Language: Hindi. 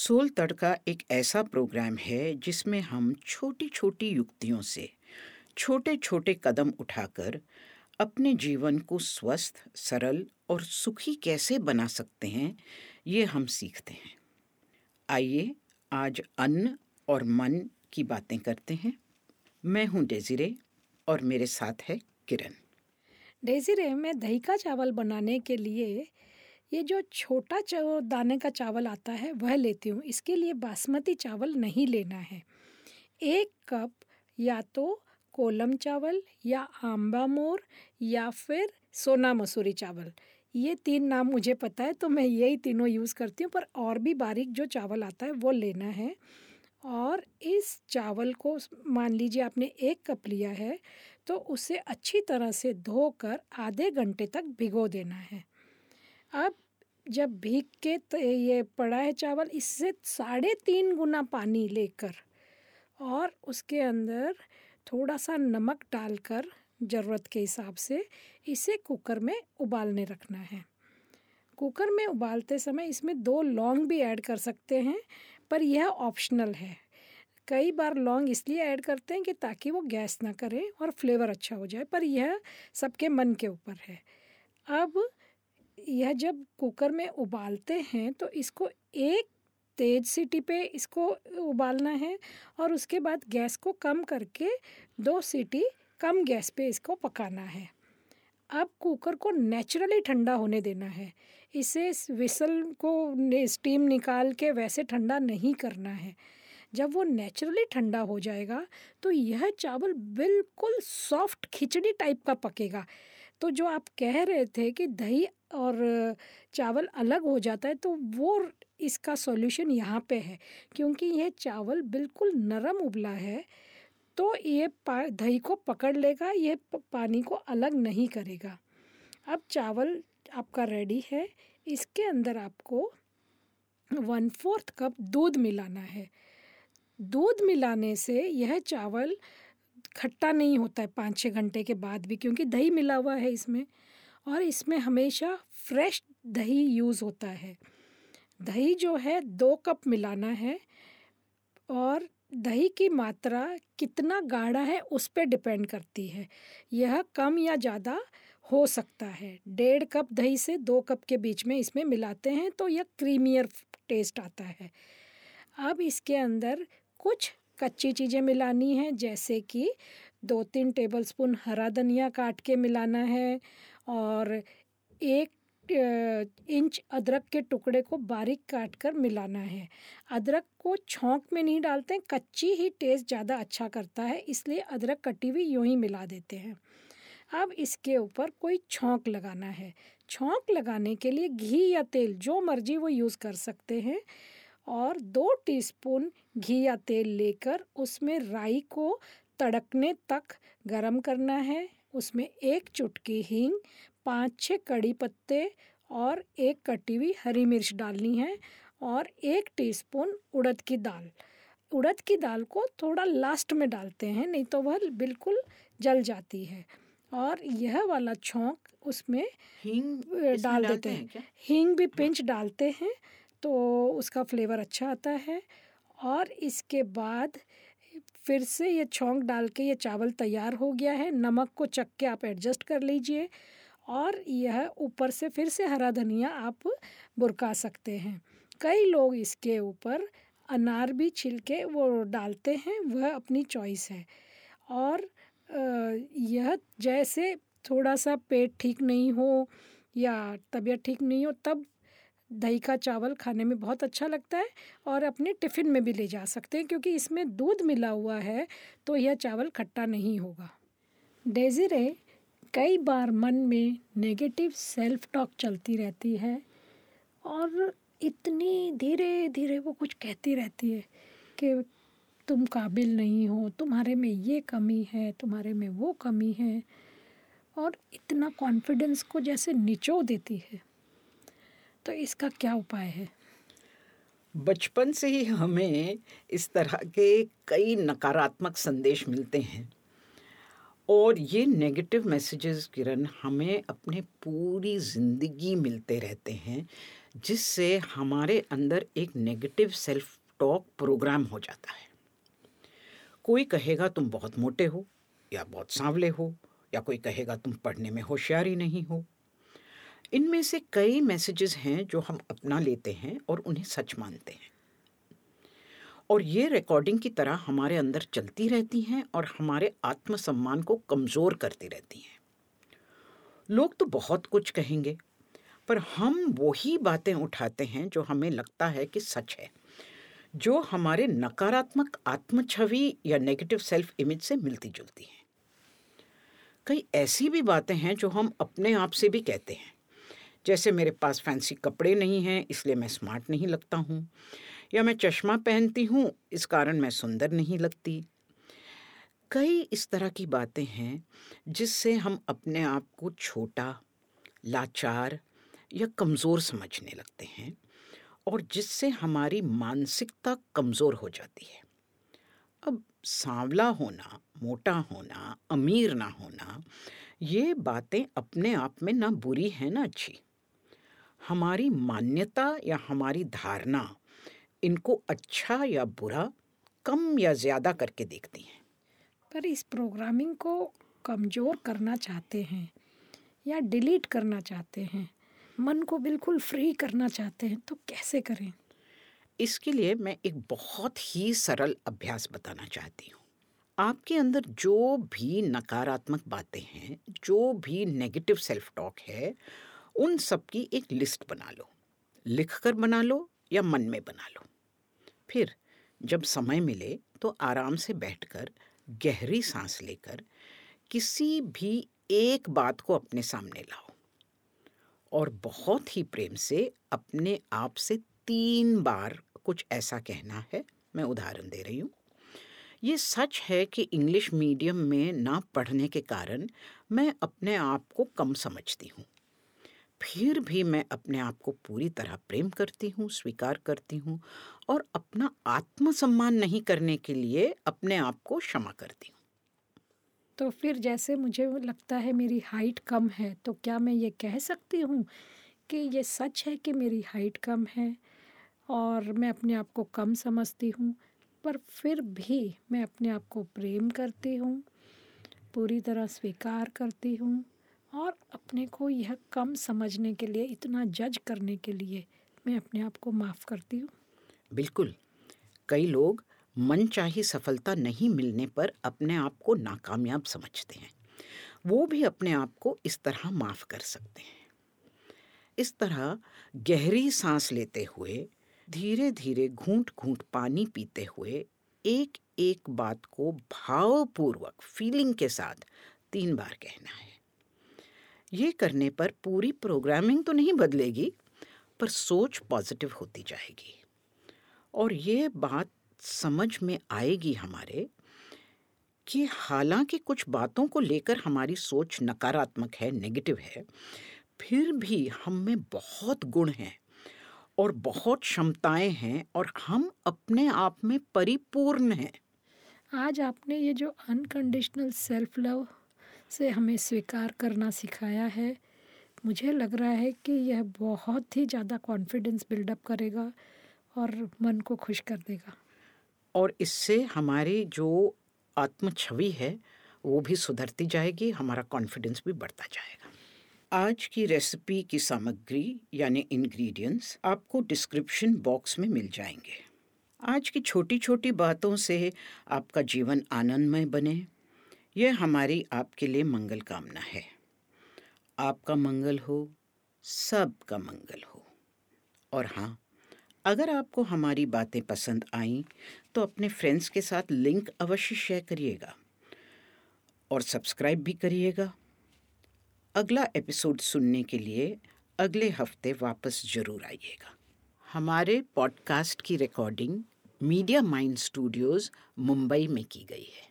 सोल तड़का एक ऐसा प्रोग्राम है जिसमें हम छोटी छोटी युक्तियों से छोटे छोटे कदम उठाकर अपने जीवन को स्वस्थ, सरल और सुखी कैसे बना सकते हैं, ये हम सीखते हैं। आइए आज अन्न और मन की बातें करते हैं। मैं हूँ डेजिरे और मेरे साथ है किरण। डेजिरे, मैं दही का चावल बनाने के लिए ये जो छोटा दाने का चावल आता है वह लेती हूँ। इसके लिए बासमती चावल नहीं लेना है। 1 कप या तो कोलम चावल या आम्बा मोर या फिर सोना मसूरी चावल, ये 3 नाम मुझे पता है, तो मैं यही तीनों यूज़ करती हूँ। पर और भी बारीक जो चावल आता है वो लेना है। और इस चावल को मान लीजिए आपने 1 कप लिया है तो उसे अच्छी तरह से धोकर आधे घंटे तक भिगो देना है। अब जब भीग के तो ये पड़ा है चावल, इससे 3.5 गुना पानी लेकर और उसके अंदर थोड़ा सा नमक डालकर ज़रूरत के हिसाब से इसे कुकर में उबालने रखना है। कुकर में उबालते समय इसमें 2 लौंग भी ऐड कर सकते हैं, पर यह ऑप्शनल है। कई बार लौंग इसलिए ऐड करते हैं कि ताकि वो गैस ना करे और फ्लेवर अच्छा हो जाए, पर यह सबके मन के ऊपर है। अब यह जब कुकर में उबालते हैं तो इसको 1 तेज़ सीटी पे इसको उबालना है और उसके बाद गैस को कम करके 2 सीटी कम गैस पे इसको पकाना है। अब कुकर को नेचुरली ठंडा होने देना है। इसे विसल को स्टीम निकाल के वैसे ठंडा नहीं करना है। जब वो नेचुरली ठंडा हो जाएगा तो यह चावल बिल्कुल सॉफ्ट खिचड़ी टाइप का पकेगा। तो जो आप कह रहे थे कि दही और चावल अलग हो जाता है, तो वो इसका सॉल्यूशन यहाँ पे है, क्योंकि यह चावल बिल्कुल नरम उबला है तो ये दही को पकड़ लेगा, यह पानी को अलग नहीं करेगा। अब चावल आपका रेडी है। इसके अंदर आपको 1/4 कप दूध मिलाना है। दूध मिलाने से यह चावल खट्टा नहीं होता है 5-6 घंटे के बाद भी, क्योंकि दही मिला हुआ है इसमें। और इसमें हमेशा फ्रेश दही यूज़ होता है। दही जो है 2 कप मिलाना है और दही की मात्रा कितना गाढ़ा है उस पर डिपेंड करती है, यह कम या ज़्यादा हो सकता है। 1.5 कप दही से 2 कप के बीच में इसमें मिलाते हैं तो यह क्रीमियर टेस्ट आता है। अब इसके अंदर कुछ कच्ची चीज़ें मिलानी हैं, जैसे कि 2-3 टेबलस्पून हरा धनिया काट के मिलाना है और 1 इंच अदरक के टुकड़े को बारीक काट कर मिलाना है। अदरक को छौंक में नहीं डालते, कच्ची ही टेस्ट ज़्यादा अच्छा करता है, इसलिए अदरक कटी हुई यूँ ही मिला देते हैं। अब इसके ऊपर कोई छौंक लगाना है। छौंक लगाने के लिए घी या तेल जो मर्जी वो यूज़ कर सकते हैं। और 2 टीस्पून घी या तेल लेकर उसमें राई को तड़कने तक गरम करना है। उसमें 1 चुटकी हींग, 5-6 कड़ी पत्ते और 1 कटी हुई हरी मिर्च डालनी है और 1 टीस्पून उड़द की दाल। उड़द की दाल को थोड़ा लास्ट में डालते हैं, नहीं तो वह बिल्कुल जल जाती है। और यह वाला छौंक उसमें हींग डाल देते हैं। हींग भी पिंच डालते हैं तो उसका फ्लेवर अच्छा आता है। और इसके बाद फिर से ये छौंक डाल के ये चावल तैयार हो गया है। नमक को चख के आप एडजस्ट कर लीजिए। और यह ऊपर से फिर से हरा धनिया आप बुरका सकते हैं। कई लोग इसके ऊपर अनार भी छिलके वो डालते हैं, वह अपनी चॉइस है। और यह जैसे थोड़ा सा पेट ठीक नहीं हो या तबीयत ठीक नहीं हो तब दही का चावल खाने में बहुत अच्छा लगता है और अपने टिफ़िन में भी ले जा सकते हैं, क्योंकि इसमें दूध मिला हुआ है तो यह चावल खट्टा नहीं होगा। डेजिरे, कई बार मन में नेगेटिव सेल्फ टॉक चलती रहती है और इतनी धीरे धीरे वो कुछ कहती रहती है कि तुम काबिल नहीं हो, तुम्हारे में ये कमी है, तुम्हारे में वो कमी है, और इतना कॉन्फिडेंस को जैसे निचोड़ देती है। तो इसका क्या उपाय है? बचपन से ही हमें इस तरह के कई नकारात्मक संदेश मिलते हैं और ये नेगेटिव मैसेजेस, किरण, हमें अपने पूरी ज़िंदगी मिलते रहते हैं, जिससे हमारे अंदर एक नेगेटिव सेल्फ टॉक प्रोग्राम हो जाता है। कोई कहेगा तुम बहुत मोटे हो या बहुत सांवले हो, या कोई कहेगा तुम पढ़ने में होशियारी नहीं हो। इनमें से कई मैसेजेस हैं जो हम अपना लेते हैं और उन्हें सच मानते हैं, और ये रिकॉर्डिंग की तरह हमारे अंदर चलती रहती हैं और हमारे आत्मसम्मान को कमज़ोर करती रहती हैं। लोग तो बहुत कुछ कहेंगे, पर हम वही बातें उठाते हैं जो हमें लगता है कि सच है, जो हमारे नकारात्मक आत्म छवि या नेगेटिव सेल्फ इमेज से मिलती जुलती हैं। कई ऐसी भी बातें हैं जो हम अपने आप से भी कहते हैं, जैसे मेरे पास फैंसी कपड़े नहीं हैं इसलिए मैं स्मार्ट नहीं लगता हूँ, या मैं चश्मा पहनती हूँ इस कारण मैं सुंदर नहीं लगती। कई इस तरह की बातें हैं जिससे हम अपने आप को छोटा, लाचार या कमज़ोर समझने लगते हैं, और जिससे हमारी मानसिकता कमज़ोर हो जाती है। अब सांवला होना, मोटा होना, अमीर ना होना, ये बातें अपने आप में ना बुरी हैं ना अच्छी। हमारी मान्यता या हमारी धारणा इनको अच्छा या बुरा, कम या ज़्यादा करके देखती हैं। पर इस प्रोग्रामिंग को कमज़ोर करना चाहते हैं या डिलीट करना चाहते हैं, मन को बिल्कुल फ्री करना चाहते हैं, तो कैसे करें? इसके लिए मैं एक बहुत ही सरल अभ्यास बताना चाहती हूँ। आपके अंदर जो भी नकारात्मक बातें हैं, जो भी नेगेटिव सेल्फ टॉक है, उन सब की एक लिस्ट बना लो, लिख कर बना लो या मन में बना लो। फिर जब समय मिले तो आराम से बैठकर गहरी सांस लेकर किसी भी एक बात को अपने सामने लाओ और बहुत ही प्रेम से अपने आप से 3 बार कुछ ऐसा कहना है। मैं उदाहरण दे रही हूँ। ये सच है कि इंग्लिश मीडियम में ना पढ़ने के कारण मैं अपने आप को कम समझती हूँ, फिर भी मैं अपने आप को पूरी तरह प्रेम करती हूँ, स्वीकार करती हूँ और अपना आत्मसम्मान नहीं करने के लिए अपने आप को क्षमा करती हूँ। तो फिर जैसे मुझे लगता है मेरी हाइट कम है, तो क्या मैं ये कह सकती हूँ कि ये सच है कि मेरी हाइट कम है और मैं अपने आप को कम समझती हूँ, पर फिर भी मैं अपने आप को प्रेम करती हूँ, पूरी तरह स्वीकार करती हूँ और अपने को यह कम समझने के लिए, इतना जज करने के लिए मैं अपने आप को माफ़ करती हूँ? बिल्कुल। कई लोग मनचाही सफलता नहीं मिलने पर अपने आप को नाकामयाब समझते हैं। वो भी अपने आप को इस तरह माफ़ कर सकते हैं। इस तरह गहरी सांस लेते हुए, धीरे धीरे घूंट घूंट पानी पीते हुए, एक एक बात को भावपूर्वक, फीलिंग के साथ 3 बार कहना है। ये करने पर पूरी प्रोग्रामिंग तो नहीं बदलेगी, पर सोच पॉजिटिव होती जाएगी और ये बात समझ में आएगी हमारे कि हालांकि कुछ बातों को लेकर हमारी सोच नकारात्मक है, नेगेटिव है, फिर भी हम में बहुत गुण हैं और बहुत क्षमताएं हैं और हम अपने आप में परिपूर्ण हैं। आज आपने ये जो अनकंडीशनल सेल्फ लव से हमें स्वीकार करना सिखाया है, मुझे लग रहा है कि यह बहुत ही ज़्यादा कॉन्फिडेंस बिल्डअप करेगा और मन को खुश कर देगा, और इससे हमारी जो आत्म छवि है वो भी सुधरती जाएगी, हमारा कॉन्फिडेंस भी बढ़ता जाएगा। आज की रेसिपी की सामग्री यानी इंग्रेडिएंट्स आपको डिस्क्रिप्शन बॉक्स में मिल जाएंगे। आज की छोटी छोटी बातों से आपका जीवन आनंदमय बने, यह हमारी आपके लिए मंगल कामना है। आपका मंगल हो, सबका मंगल हो। और हाँ, अगर आपको हमारी बातें पसंद आईं तो अपने फ्रेंड्स के साथ लिंक अवश्य शेयर करिएगा और सब्सक्राइब भी करिएगा। अगला एपिसोड सुनने के लिए अगले हफ्ते वापस ज़रूर आइएगा। हमारे पॉडकास्ट की recording media mind Studios Mumbai में की गई है।